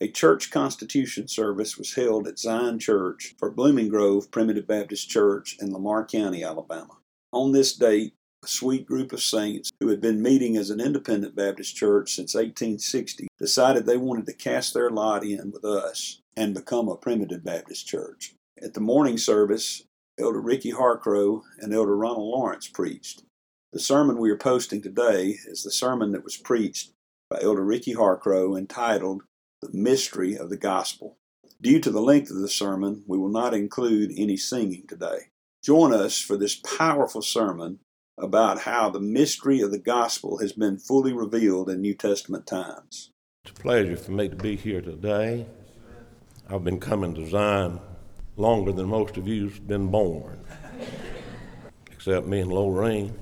a church constitution service was held at Zion Church for Blooming Grove Primitive Baptist Church in Lamar County, Alabama. On this date, a sweet group of saints who had been meeting as an independent Baptist church since 1860 decided they wanted to cast their lot in with us and become a Primitive Baptist church. At the morning service, Elder Ricky Harcrow and Elder Ronald Lawrence preached. The sermon we are posting today is the sermon that was preached by Elder Ricky Harcrow entitled The Mystery of the Gospel. Due to the length of the sermon, we will not include any singing today. Join us for this powerful sermon about how the mystery of the gospel has been fully revealed in New Testament times. It's a pleasure for me to be here today. I've been coming to Zion longer than most of you've been born, except me and Lorraine.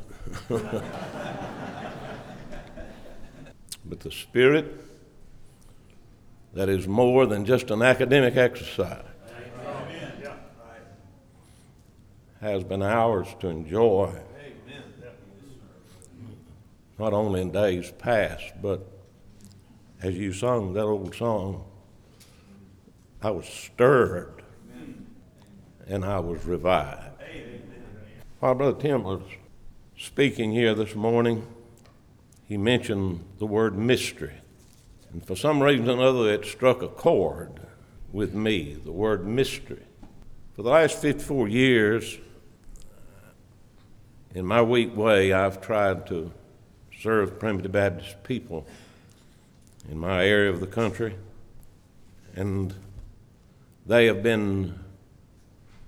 But the Spirit, that is more than just an academic exercise, Amen. Has been ours to enjoy, Amen. Not only in days past, but as you sung that old song, I was stirred, Amen. And I was revived. Amen. While Brother Tim was speaking here this morning, he mentioned the word mystery. And for some reason or another, it struck a chord with me, the word mystery. For the last 54 years, in my weak way, I've tried to serve Primitive Baptist people in my area of the country. And they have been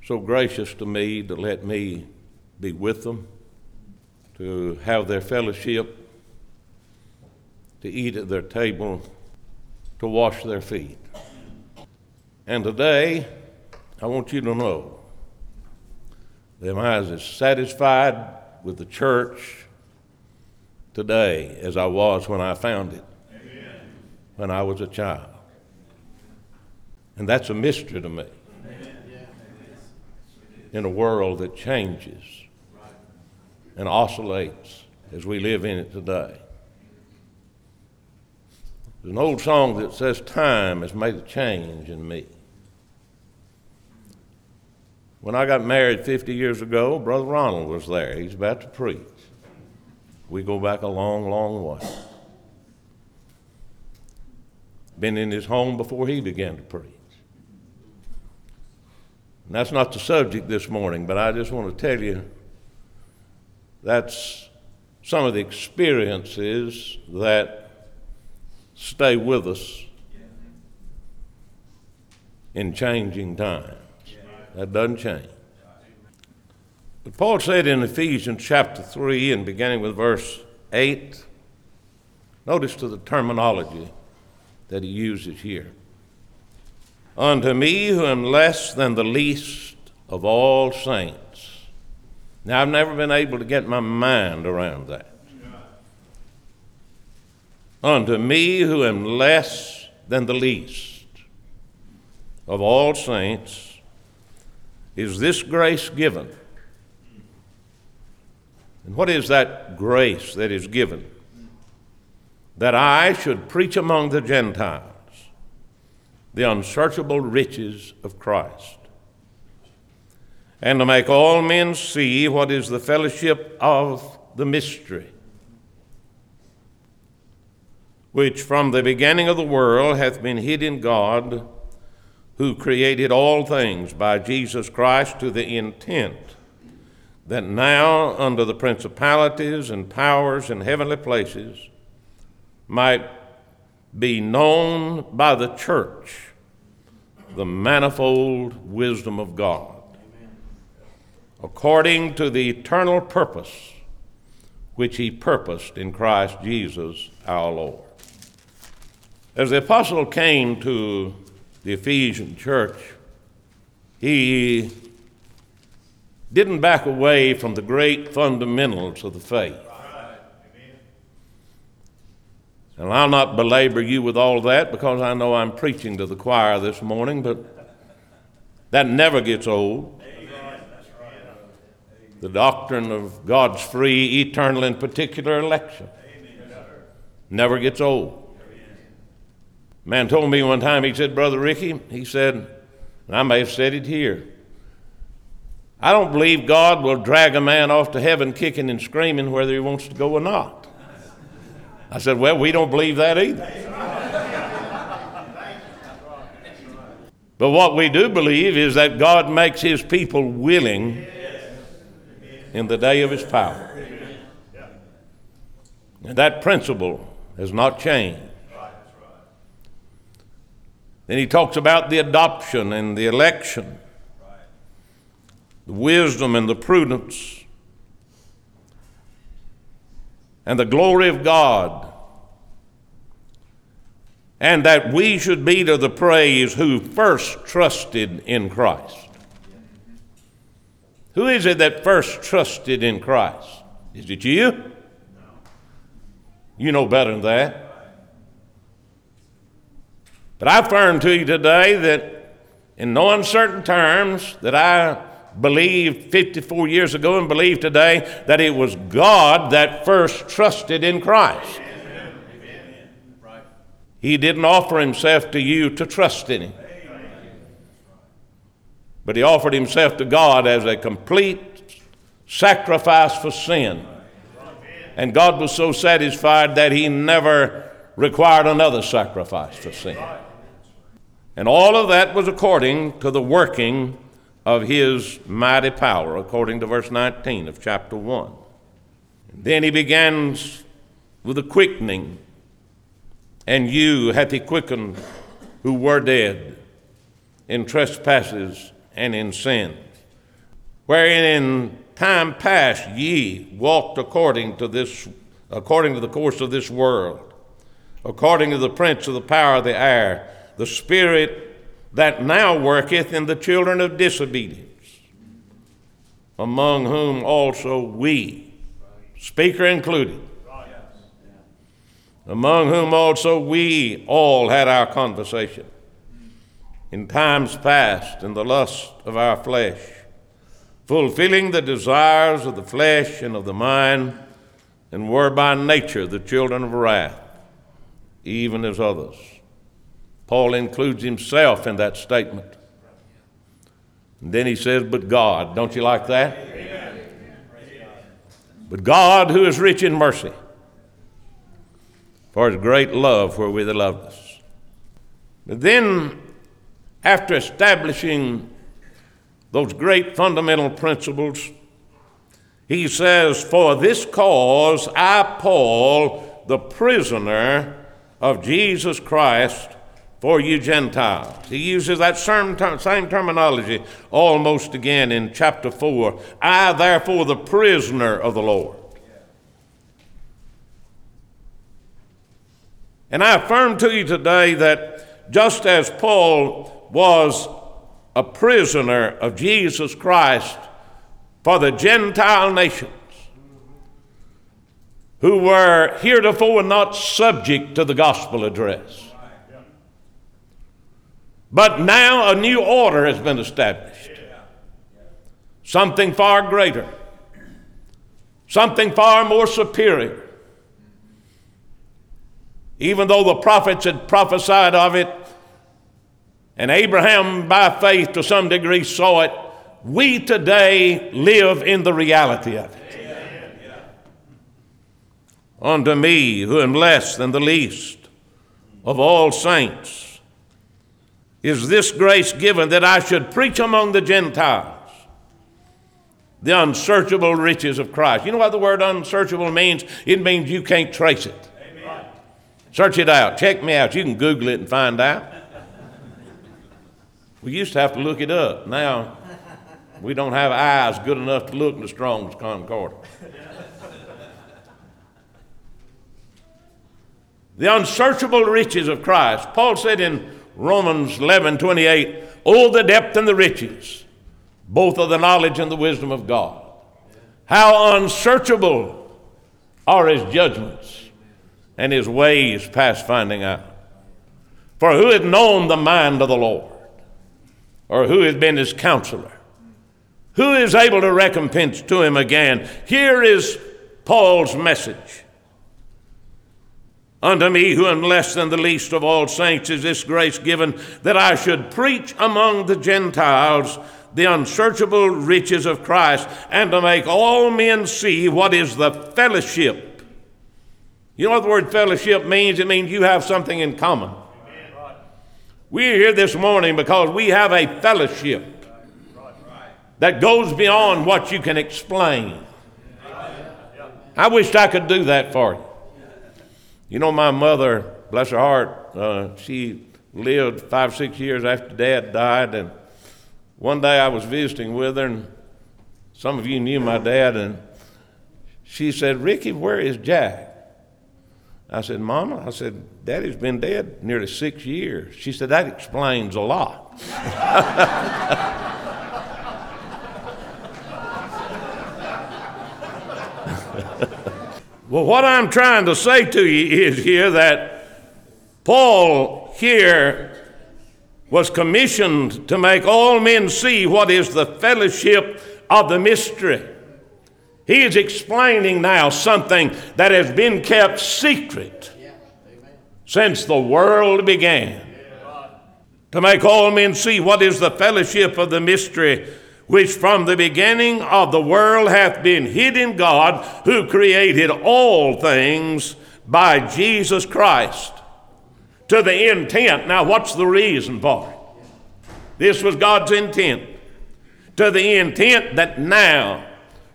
so gracious to me to let me be with them, to have their fellowship, to eat at their table, to wash their feet. And today, I want you to know that I'm as satisfied with the church today as I was when I found it, Amen. When I was a child. And that's a mystery to me, Amen. In a world that changes and oscillates as we live in it today. There's an old song that says, time has made a change in me. When I got married 50 years ago, Brother Ronald was there. He's about to preach. We go back a long, long way. Been in his home before he began to preach. And that's not the subject this morning, but I just want to tell you that's some of the experiences that stay with us in changing times. That doesn't change. But Paul said in Ephesians chapter 3 and beginning with verse 8, notice to the terminology that he uses here. Unto me who am less than the least of all saints. Now, I've never been able to get my mind around that. Unto me who am less than the least of all saints is this grace given. And what is that grace that is given? That I should preach among the Gentiles the unsearchable riches of Christ, and to make all men see what is the fellowship of the mystery, which from the beginning of the world hath been hid in God, who created all things by Jesus Christ, to the intent that now under the principalities and powers in heavenly places might be known by the church the manifold wisdom of God, according to the eternal purpose which he purposed in Christ Jesus our Lord. As the apostle came to the Ephesian church, he didn't back away from the great fundamentals of the faith. Right. And I'll not belabor you with all that, because I know I'm preaching to the choir this morning, but that never gets old. Amen. The doctrine of God's free, eternal, and particular election. Amen. Never gets old. Man told me one time, he said, Brother Ricky, he said, and I may have said it here, I don't believe God will drag a man off to heaven kicking and screaming whether he wants to go or not. I said, well, we don't believe that either. But what we do believe is that God makes his people willing in the day of his power. And that principle has not changed. Then he talks about the adoption and the election, the wisdom and the prudence, and the glory of God, and that we should be to the praise who first trusted in Christ. Who is it that first trusted in Christ? Is it you? No. You know better than that. But I affirm to you today that in no uncertain terms that I believed 54 years ago and believe today, that it was God that first trusted in Christ. Amen. Amen. He didn't offer himself to you to trust in him. Amen. But he offered himself to God as a complete sacrifice for sin. Amen. And God was so satisfied that he never required another sacrifice for sin. And all of that was according to the working of his mighty power, according to verse 19 of chapter 1. And then he begins with the quickening. And you hath he quickened who were dead in trespasses and in sins, wherein in time past ye walked according to the course of this world, according to the prince of the power of the air, the spirit that now worketh in the children of disobedience, among whom also we, speaker included, among whom also we all had our conversation in times past in the lust of our flesh, fulfilling the desires of the flesh and of the mind, and were by nature the children of wrath, even as others. Paul includes himself in that statement. And then he says, but God. Don't you like that? Amen. But God, who is rich in mercy, for his great love wherewith he loved us. But then, after establishing those great fundamental principles, he says, for this cause I, Paul, the prisoner of Jesus Christ, for you Gentiles. He uses that same terminology almost again in chapter 4. I, therefore, the prisoner of the Lord. And I affirm to you today that just as Paul was a prisoner of Jesus Christ for the Gentile nations who were heretofore not subject to the gospel address, but now a new order has been established, something far greater, something far more superior. Even though the prophets had prophesied of it, and Abraham by faith to some degree saw it, we today live in the reality of it. Amen. Unto me, who am less than the least of all saints, is this grace given that I should preach among the Gentiles the unsearchable riches of Christ. You know what the word unsearchable means? It means you can't trace it. Search it out. Check me out. You can Google it and find out. We used to have to look it up. Now, we don't have eyes good enough to look in the Strong's Concordance. The unsearchable riches of Christ. Paul said in Romans 11:28, "Oh, the depth and the riches, both of the knowledge and the wisdom of God. How unsearchable are his judgments, and his ways past finding out. For who hath known the mind of the Lord? Or who hath been his counselor? Who is able to recompense to him again?" Here is Paul's message. Unto me, who am less than the least of all saints, is this grace given that I should preach among the Gentiles the unsearchable riches of Christ, and to make all men see what is the fellowship. You know what the word fellowship means? It means you have something in common. Amen. We're here this morning because we have a fellowship that goes beyond what you can explain. I wished I could do that for you. You know, my mother, bless her heart, she lived 5-6 years after Dad died, and one day I was visiting with her, and some of you knew my dad, and she said, "Ricky, where is Jack?" I said, "Mama," I said, "Daddy's been dead nearly 6 years." She said, "That explains a lot." Well, what I'm trying to say to you is here that Paul here was commissioned to make all men see what is the fellowship of the mystery. He is explaining now something that has been kept secret since the world began. To make all men see what is the fellowship of the mystery, which from the beginning of the world hath been hid in God, who created all things by Jesus Christ, to the intent. Now, what's the reason for it? This was God's intent. To the intent that now,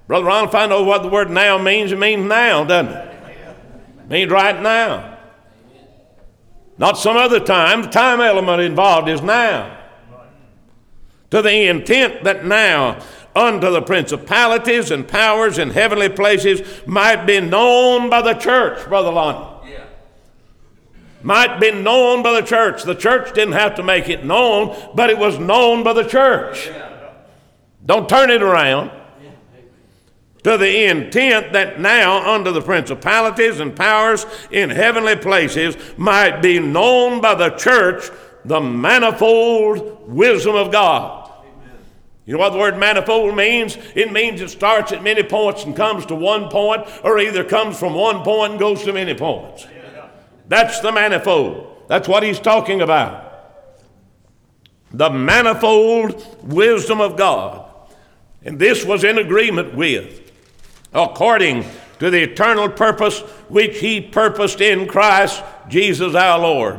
Brother Ronald, if I know what the word now means, it means now, doesn't it? It means right now. Not some other time. The time element involved is now. To the intent that now unto the principalities and powers in heavenly places might be known by the church, Brother Lonnie. Yeah. Might be known by the church. The church didn't have to make it known, but it was known by the church. Don't turn it around. To the intent that now unto the principalities and powers in heavenly places might be known by the church the manifold wisdom of God. Amen. You know what the word manifold means? It means it starts at many points and comes to one point, or either comes from one point and goes to many points. Yeah. That's the manifold. That's what he's talking about. The manifold wisdom of God. And this was in agreement with, according to the eternal purpose which he purposed in Christ Jesus our Lord.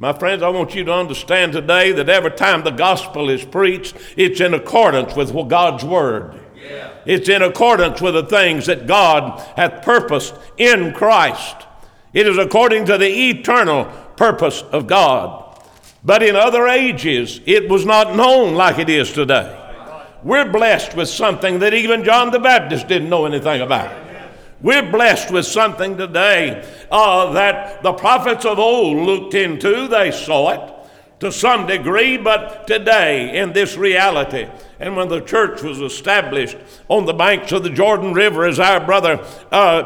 My friends, I want you to understand today that every time the gospel is preached, it's in accordance with God's word. Yeah. It's in accordance with the things that God hath purposed in Christ. It is according to the eternal purpose of God. But in other ages, it was not known like it is today. We're blessed with something that even John the Baptist didn't know anything about. We're blessed with something today that the prophets of old looked into. They saw it to some degree, but today in this reality, and when the church was established on the banks of the Jordan River, as our brother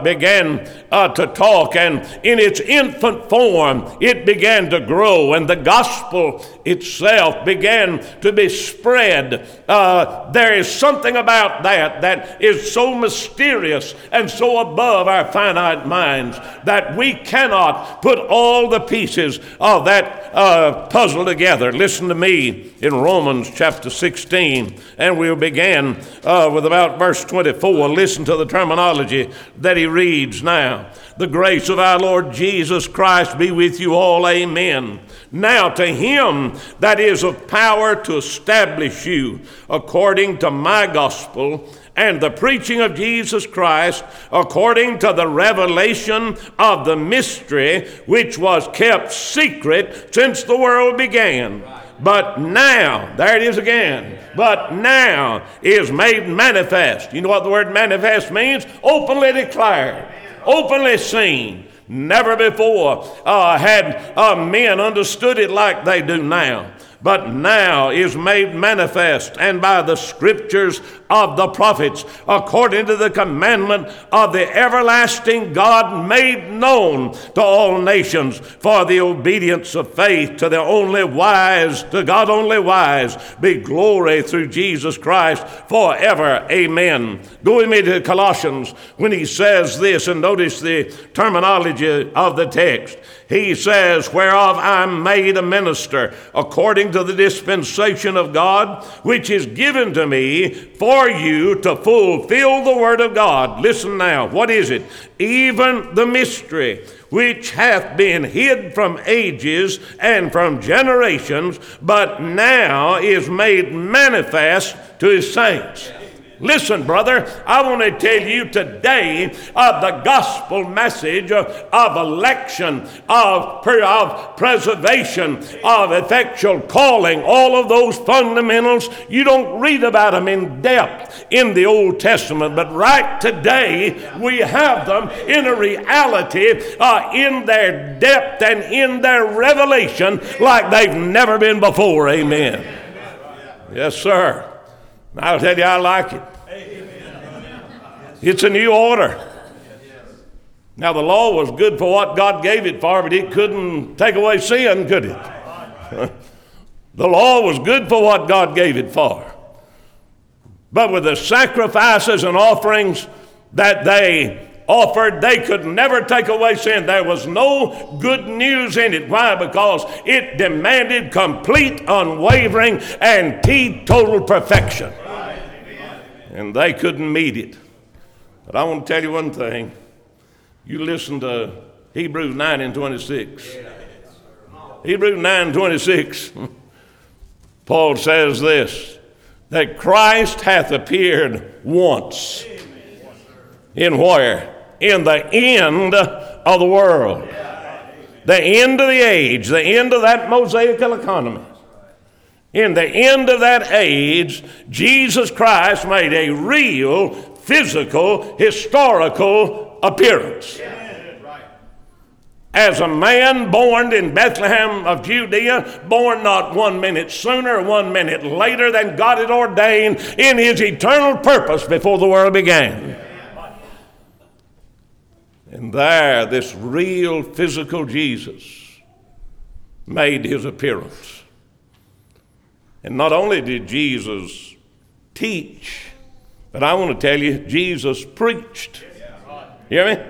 began to talk, and in its infant form, it began to grow, and the gospel itself began to be spread. There is something about that is so mysterious and so above our finite minds that we cannot put all the pieces of that puzzle together. Listen to me in Romans chapter 16. And we'll begin with about verse 24. Listen to the terminology that he reads now. The grace of our Lord Jesus Christ be with you all. Amen. Now to him that is of power to establish you according to my gospel and the preaching of Jesus Christ, according to the revelation of the mystery which was kept secret since the world began. But now, there it is again, but now is made manifest. You know what the word manifest means? Openly declared, openly seen. Never before had men understood it like they do now. But now is made manifest, and by the scriptures of the prophets, according to the commandment of the everlasting God, made known to all nations for the obedience of faith to the only wise, to God only wise, be glory through Jesus Christ forever. Amen. Go with me to Colossians when he says this, and notice the terminology of the text. He says, whereof I am made a minister according to the dispensation of God, which is given to me for you to fulfill the word of God. Listen now, what is it? Even the mystery which hath been hid from ages and from generations, but now is made manifest to his saints. Listen, brother, I want to tell you today of the gospel message of election, of preservation, of effectual calling, all of those fundamentals. You don't read about them in depth in the Old Testament, but right today we have them in a reality in their depth and in their revelation like they've never been before. Amen. Yes, sir. I'll tell you, I like it. It's a new order. Now, the law was good for what God gave it for, but it couldn't take away sin, could it? The law was good for what God gave it for. But with the sacrifices and offerings that they offered, they could never take away sin. There was no good news in it. Why? Because it demanded complete, unwavering, and total perfection. And they couldn't meet it. But I want to tell you one thing. You listen to Hebrews 9:26. Hebrews 9:26. Paul says this, that Christ hath appeared once. In where? In the end of the world, the end of the age, the end of that Mosaical economy. In the end of that age, Jesus Christ made a real, physical, historical appearance. As a man born in Bethlehem of Judea, born not 1 minute sooner, 1 minute later than God had ordained in his eternal purpose before the world began. And there, this real physical Jesus made his appearance. And not only did Jesus teach, but I want to tell you, Jesus preached. You hear me?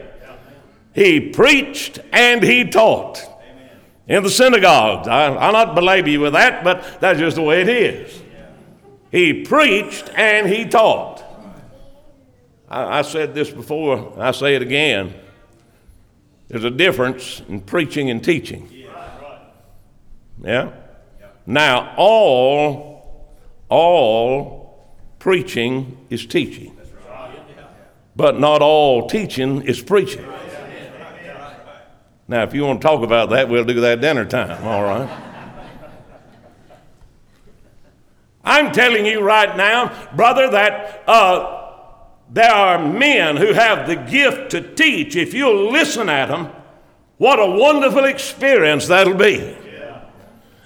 He preached and he taught in the synagogues. I'll not belabor you with that, but that's just the way it is. He preached and he taught. I said this before, I say it again. There's a difference in preaching and teaching. Yeah? Now, all preaching is teaching. But not all teaching is preaching. Now, if you want to talk about that, we'll do that dinner time, all right? I'm telling you right now, brother, that there are men who have the gift to teach. If you'll listen at them, what a wonderful experience that'll be. Yeah.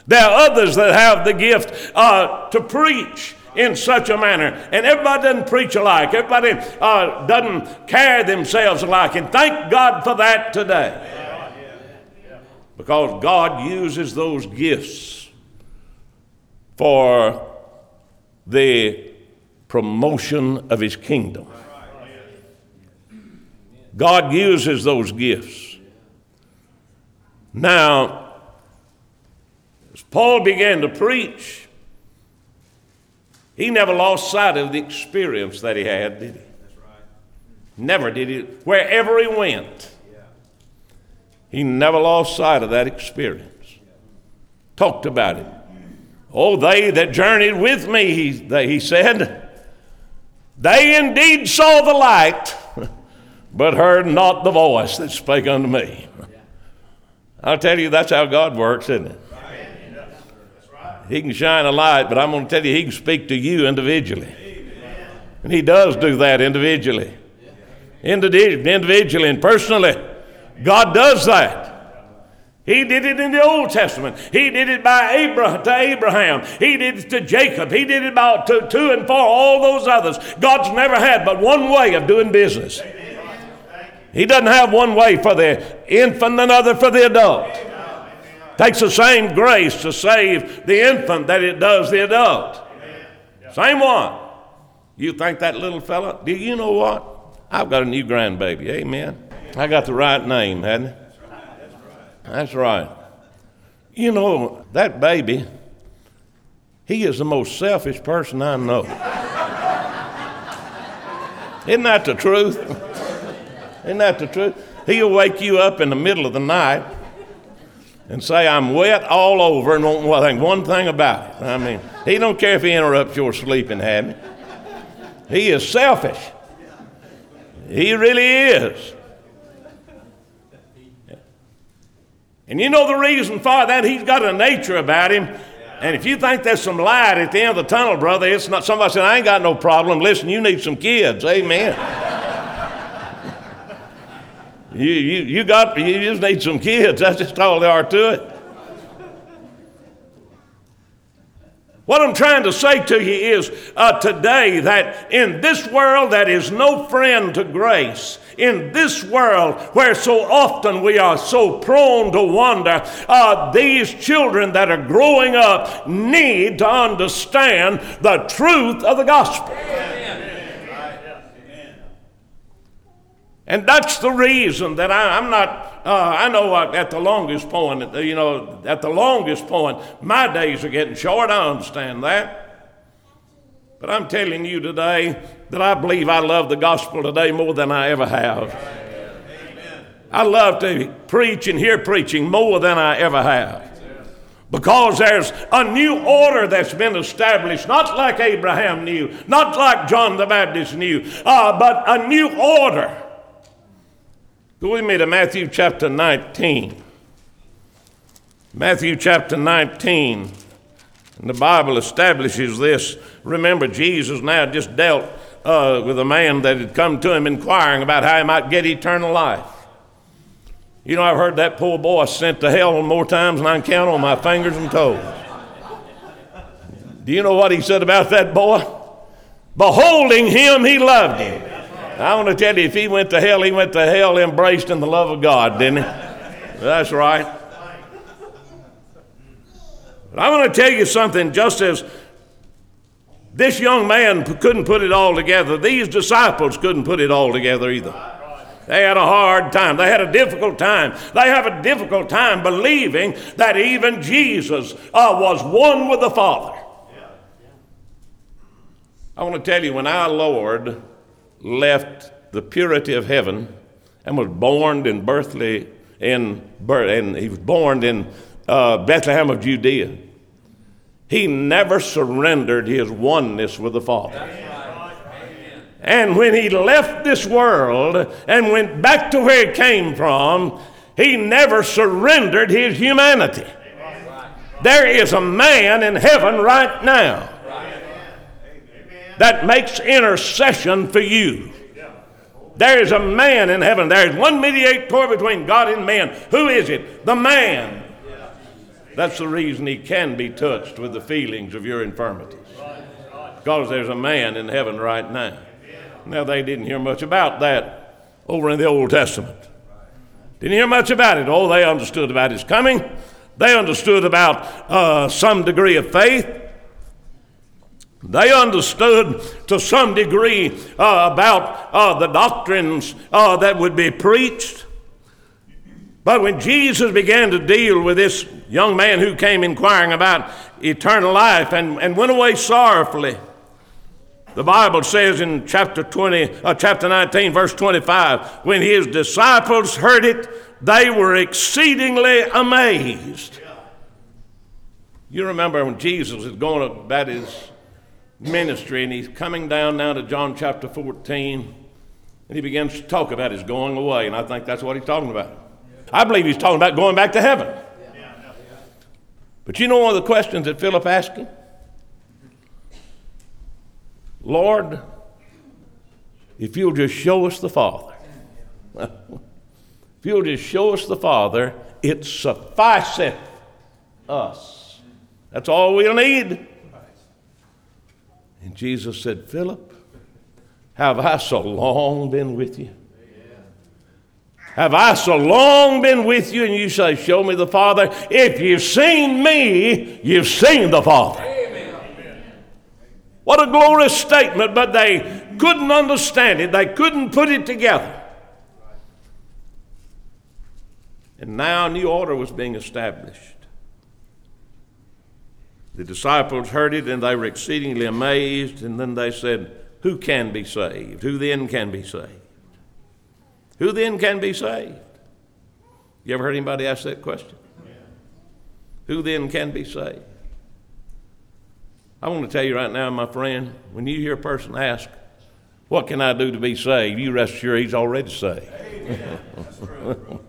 There are others that have the gift to preach in such a manner. And everybody doesn't preach alike. Everybody doesn't carry themselves alike. And thank God for that today. Yeah. Yeah. Because God uses those gifts for the promotion of his kingdom. God uses those gifts. Now, as Paul began to preach, he never lost sight of the experience that he had, did he? Never did he. Wherever he went, he never lost sight of that experience. Talked about it. Oh, they that journeyed with me, he said, they indeed saw the light, but heard not the voice that spake unto me. I'll tell you, that's how God works, isn't it? He can shine a light, but I'm going to tell you, he can speak to you individually. And he does do that individually. Individually and personally. God does that. He did it in the Old Testament. He did it to Abraham. He did it to Jacob. He did it to and for all those others. God's never had but one way of doing business. He doesn't have one way for the infant, another for the adult. Takes the same grace to save the infant that it does the adult. Same one. You think that little fella, do you know what? I've got a new grandbaby. Amen. I got the right name, hadn't I? That's right. You know, that baby, he is the most selfish person I know. Isn't that the truth? Isn't that the truth? He'll wake you up in the middle of the night and say, I'm wet all over and won't think one thing about it. I mean, he don't care if he interrupts your sleeping habit. He is selfish. He really is. And you know the reason for that? He's got a nature about him. And if you think there's some light at the end of the tunnel, brother, it's not. Somebody said, I ain't got no problem. Listen, you need some kids. Amen. You just need some kids. That's just all there are to it. What I'm trying to say to you is today that in this world that is no friend to grace, in this world where so often we are so prone to wander, these children that are growing up need to understand the truth of the gospel. Amen. And that's the reason that I'm not, I know at the longest point, my days are getting short. I understand that. But I'm telling you today that I believe I love the gospel today more than I ever have. Amen. I love to preach and hear preaching more than I ever have. Because there's a new order that's been established, not like Abraham knew, not like John the Baptist knew, but a new order. Go with me to Matthew chapter 19. Matthew chapter 19. And the Bible establishes this. Remember, Jesus now just dealt with a man that had come to him inquiring about how he might get eternal life. You know, I've heard that poor boy sent to hell more times than I can count on my fingers and toes. Do you know what he said about that boy? Beholding him, he loved him. I want to tell you, if he went to hell embraced in the love of God, didn't he? That's right. I want to tell you something. Just as this young man couldn't put it all together, these disciples couldn't put it all together either. They had a hard time. They had a difficult time. They have a difficult time believing that even Jesus was one with the Father. I want to tell you, when our Lord left the purity of heaven and was born in and he was born in Bethlehem of Judea, he never surrendered his oneness with the Father. And when he left this world and went back to where he came from, he never surrendered his humanity. There is a man in heaven right now that makes intercession for you. There is a man in heaven. There is one mediator between God and man. Who is it? The man. That's the reason he can be touched with the feelings of your infirmities. Because there's a man in heaven right now. Now, they didn't hear much about that over in the Old Testament. Didn't hear much about it. Oh, they understood about his coming. They understood about some degree of faith. They understood to some degree about the doctrines that would be preached. But when Jesus began to deal with this young man who came inquiring about eternal life and went away sorrowfully, the Bible says in chapter 19, verse 25, when his disciples heard it, they were exceedingly amazed. You remember when Jesus was going about his ministry, and he's coming down now to John chapter 14, and he begins to talk about his going away, and I think that's what he's talking about. I believe he's talking about going back to heaven. Yeah. But you know one of the questions that Philip asked him? Lord, if you'll just show us the Father, if you'll just show us the Father, it sufficeth us. That's all we'll need. And Jesus said, Philip, have I so long been with you? Have I so long been with you? And you say, show me the Father. If you've seen me, you've seen the Father. Amen. What a glorious statement, but they couldn't understand it. They couldn't put it together. And now a new order was being established. The disciples heard it, and they were exceedingly amazed. And then they said, who can be saved? Who then can be saved? Who then can be saved? You ever heard anybody ask that question? Yeah. Who then can be saved? I want to tell you right now, my friend, when you hear a person ask, what can I do to be saved? You rest assured he's already saved. Amen. That's true.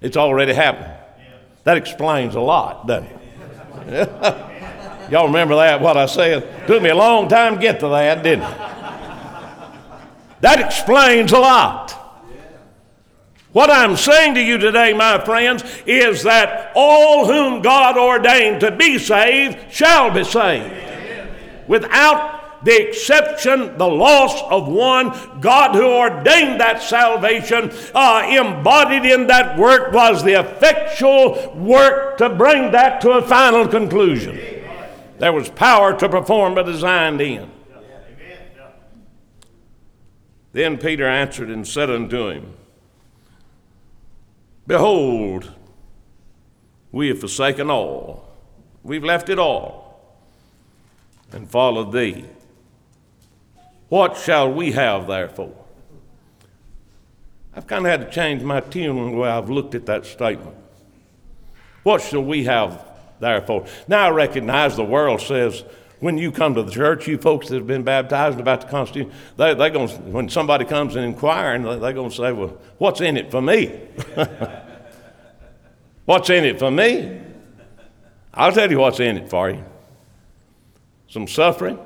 It's already happened. Yeah. That explains a lot, doesn't it? Y'all remember that, what I said? Took me a long time to get to that, didn't it? That explains a lot. What I'm saying to you today, my friends, is that all whom God ordained to be saved shall be saved. Amen. Without the exception, the loss of one, God who ordained that salvation, embodied in that work was the effectual work to bring that to a final conclusion. Amen. There was power to perform a designed end. Amen. Then Peter answered and said unto him, behold, we have forsaken all. We've left it all and followed thee. What shall we have, therefore? I've kind of had to change my tune in the way I've looked at that statement. What shall we have, therefore? Now, I recognize the world says, when you come to the church, you folks that have been baptized and about to constitute, they're going, when somebody comes and inquires, they're going to say, well, what's in it for me? What's in it for me? I'll tell you what's in it for you. Some suffering.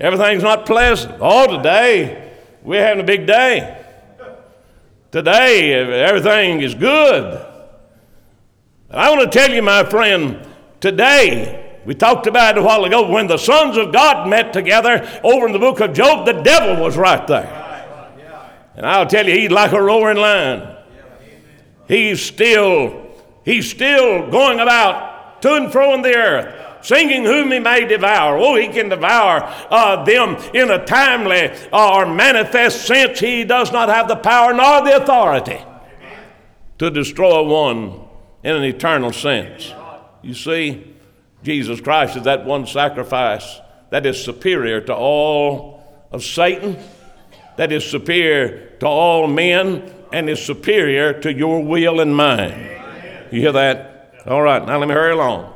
Everything's not pleasant. Oh, today, we're having a big day. Today, everything is good. And I want to tell you, my friend, today, we talked about it a while ago. When the sons of God met together over in the book of Job, the devil was right there. And I'll tell you, he's like a roaring lion. He's still going about to and fro in the earth, singing whom he may devour. Oh, he can devour them in a timely or manifest sense. He does not have the power nor the authority to destroy one in an eternal sense. You see, Jesus Christ is that one sacrifice that is superior to all of Satan, that is superior to all men, and is superior to your will and mine. You hear that? All right, now let me hurry along.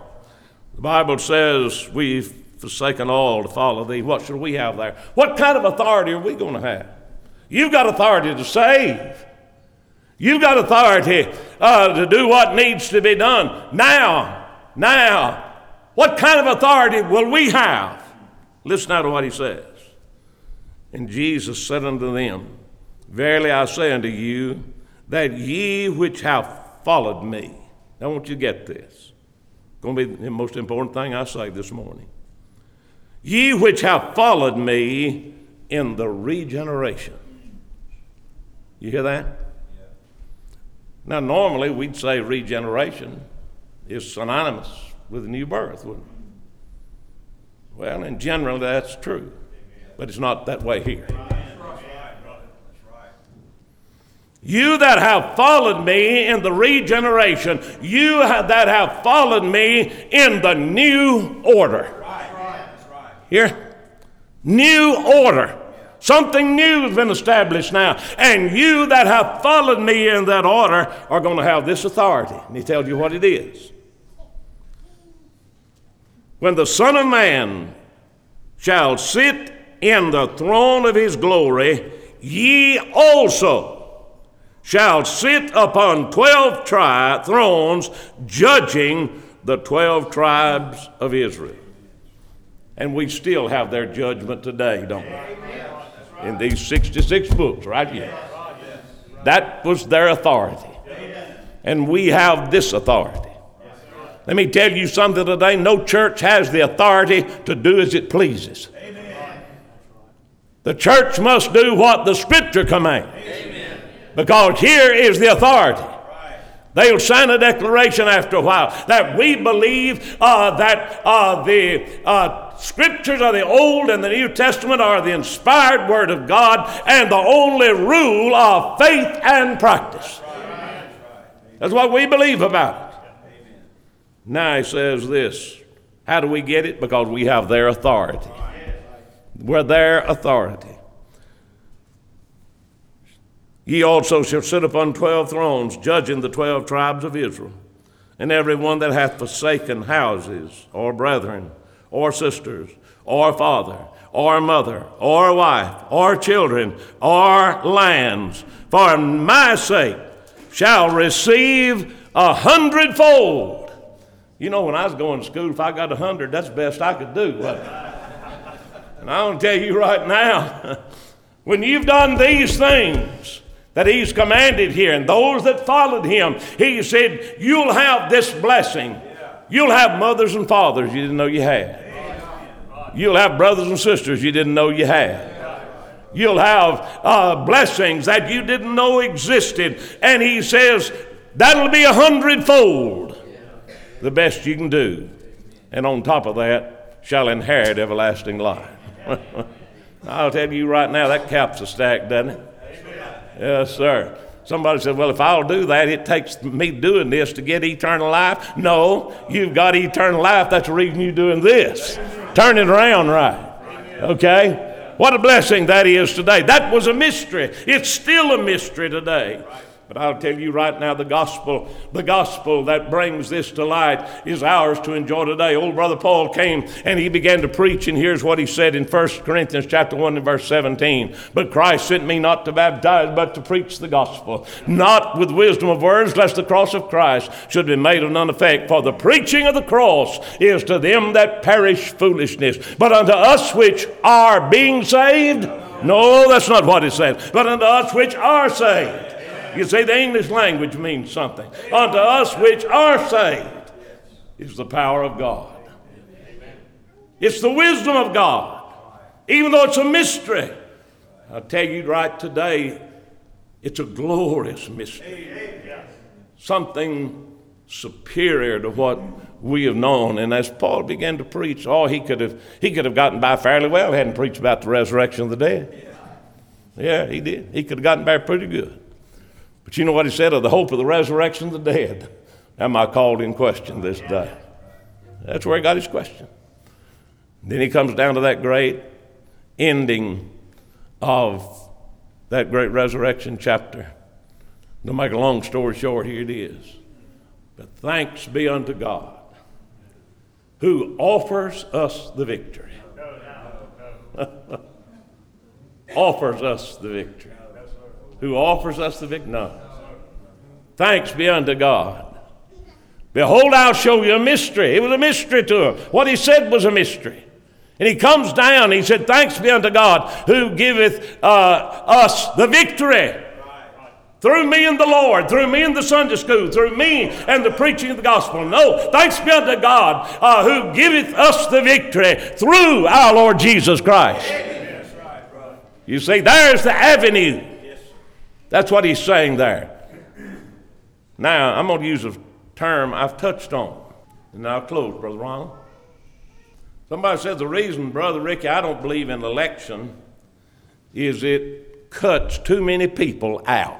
The Bible says we've forsaken all to follow thee. What shall we have there? What kind of authority are we going to have? You've got authority to save. You've got authority to do what needs to be done. Now. What kind of authority will we have? Listen now to what he says. And Jesus said unto them, Verily I say unto you, that ye which have followed me. Now I want you to get this. It's going to be the most important thing I say this morning. Ye which have followed me in the regeneration. You hear that? Yeah. Now normally we'd say regeneration is synonymous with a new birth, wouldn't it? Well, in general, that's true. But it's not that way here. You that have followed me in the regeneration, you that have followed me in the new order. Here? New order. Something new has been established now. And you that have followed me in that order are going to have this authority. And he tells you what it is. When the Son of Man shall sit in the throne of his glory, ye also shall sit upon 12 thrones, judging the 12 tribes of Israel. And we still have their judgment today, don't we? In these 66 books right here. That was their authority. And we have this authority. Let me tell you something today. No church has the authority to do as it pleases. Amen. The church must do what the Scripture commands. Amen. Because here is the authority. They'll sign a declaration after a while that we believe that the Scriptures of the Old and the New Testament are the inspired Word of God and the only rule of faith and practice. That's what we believe about it. Now he says this. How do we get it? Because we have their authority. We're their authority. Ye also shall sit upon 12 thrones, judging the 12 tribes of Israel. And every one that hath forsaken houses, or brethren, or sisters, or father, or mother, or wife, or children, or lands, for my sake shall receive 100-fold. You know, when I was going to school, if I got 100, that's the best I could do. And I want to tell you right now, when you've done these things that he's commanded here and those that followed him, he said, you'll have this blessing. You'll have mothers and fathers you didn't know you had. You'll have brothers and sisters you didn't know you had. You'll have blessings that you didn't know existed. And he says, that'll be 100-fold. The best you can do, and on top of that, shall inherit everlasting life. I'll tell you right now, that caps a stack, doesn't it? Amen. Yes, sir. Somebody said, well, if I'll do that, it takes me doing this to get eternal life. No, you've got eternal life. That's the reason you're doing this. Turn it around right. Okay? What a blessing that is today. That was a mystery. It's still a mystery today. But I'll tell you right now, the gospel that brings this to light is ours to enjoy today. Old brother Paul came and he began to preach, and here's what he said in 1 Corinthians chapter 1 and verse 17. But Christ sent me not to baptize, but to preach the gospel, not with wisdom of words, lest the cross of Christ should be made of none effect. For the preaching of the cross is to them that perish foolishness, but unto us which are being saved, no, that's not what it says, but unto us which are saved. You see, the English language means something. Unto us which are saved is the power of God. It's the wisdom of God, even though it's a mystery. I'll tell you right today, it's a glorious mystery. Something superior to what we have known. And as Paul began to preach, he could have gotten by fairly well. He hadn't preached about the resurrection of the dead. Yeah, he did. He could have gotten by pretty good. But you know what he said of the hope of the resurrection of the dead? Am I called in question this day? That's where he got his question. Then he comes down to that great ending of that great resurrection chapter. To make a long story short, here it is. But thanks be unto God, who offers us the victory. Offers us the victory. Who offers us the victory? No. Thanks be unto God. Behold, I'll show you a mystery. It was a mystery to him. What he said was a mystery. And he comes down, he said, thanks be unto God who giveth us the victory. Through me and the Lord, through me and the Sunday school, through me and the preaching of the gospel. No, thanks be unto God who giveth us the victory through our Lord Jesus Christ. Yes, right, brother. You see, there's the avenue. Yes, that's what he's saying there. Now, I'm going to use a term I've touched on. And I'll close, Brother Ronald. Somebody says the reason, Brother Ricky, I don't believe in election is it cuts too many people out.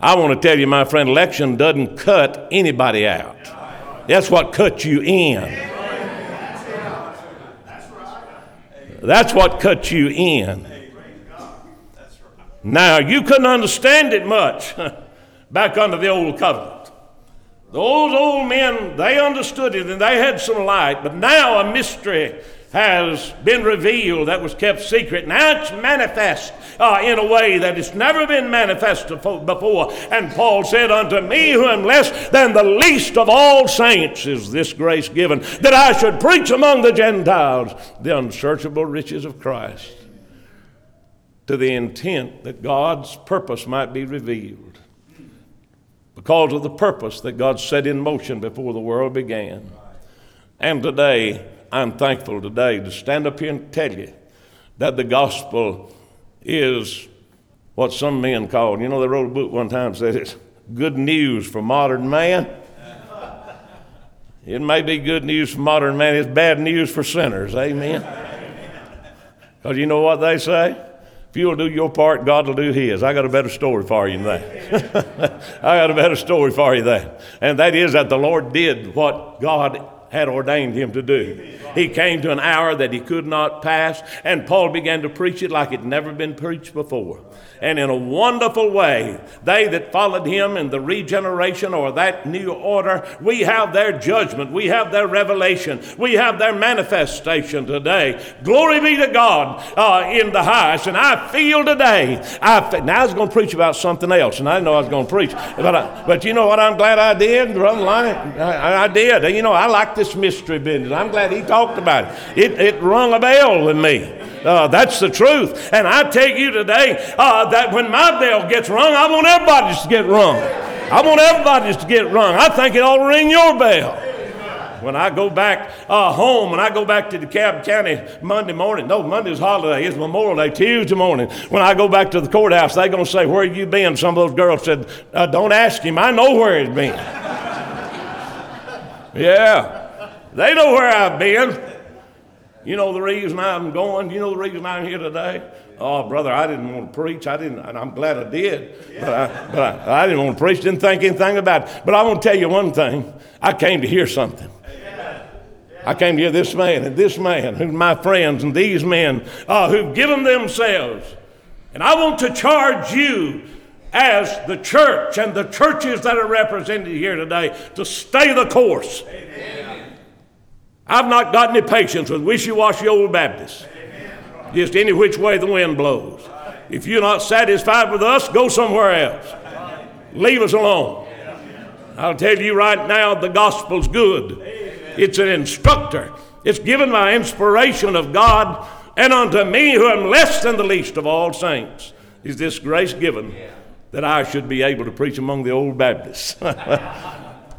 I want to tell you, my friend, election doesn't cut anybody out. That's what cuts you in. That's what cuts you in. Now, you couldn't understand it much back under the old covenant. Those old men, they understood it and they had some light, but now a mystery has been revealed that was kept secret. Now it's manifest in a way that it's never been manifested before. And Paul said, unto me who am less than the least of all saints is this grace given, that I should preach among the Gentiles the unsearchable riches of Christ, to the intent that God's purpose might be revealed, because of the purpose that God set in motion before the world began. And today, I'm thankful today to stand up here and tell you that the gospel is what some men call, you know, they wrote a book one time that said it's good news for modern man. It may be good news for modern man, it's bad news for sinners, amen? Because you know what they say? If you'll do your part, God will do his. I got a better story for you than that. I got a better story for you than that. And that is that the Lord did what God had ordained him to do. He came to an hour that he could not pass, and Paul began to preach it like it had never been preached before. And in a wonderful way, they that followed him in the regeneration or that new order, we have their judgment, we have their revelation, we have their manifestation today. Glory be to God in the highest. And I feel today, now I was going to preach about something else, and I didn't know I was going to preach, but you know what, I'm glad I did, Brother Lonnie. I did. You know, I like this mystery business. I'm glad he talked about it. It rung a bell with me. That's the truth. And I tell you today that when my bell gets rung, I want everybody to get rung. I want everybody to get rung. I think it ought to ring your bell. When I go back home, when I go back to DeKalb County Monday morning, no, Monday's holiday, it's Memorial Day, Tuesday morning, when I go back to the courthouse, they're going to say, where have you been? Some of those girls said, don't ask him. I know where he's been. Yeah. They know where I've been. You know the reason I'm going. You know the reason I'm here today. Oh, brother, I didn't want to preach. I didn't, and I'm glad I did. But I didn't want to preach. Didn't think anything about it. But I want to tell you one thing. I came to hear something. I came to hear this man and this man, who's my friends, and these men who've given themselves. And I want to charge you, as the church and the churches that are represented here today, to stay the course. Amen. I've not got any patience with wishy-washy old Baptists. Amen. Just any which way the wind blows. Right. If you're not satisfied with us, go somewhere else. Right. Leave us alone. Amen. I'll tell you right now, the gospel's good. Amen. It's an instructor. It's given by inspiration of God. And unto me, who am less than the least of all saints, is this grace given, that I should be able to preach among the old Baptists.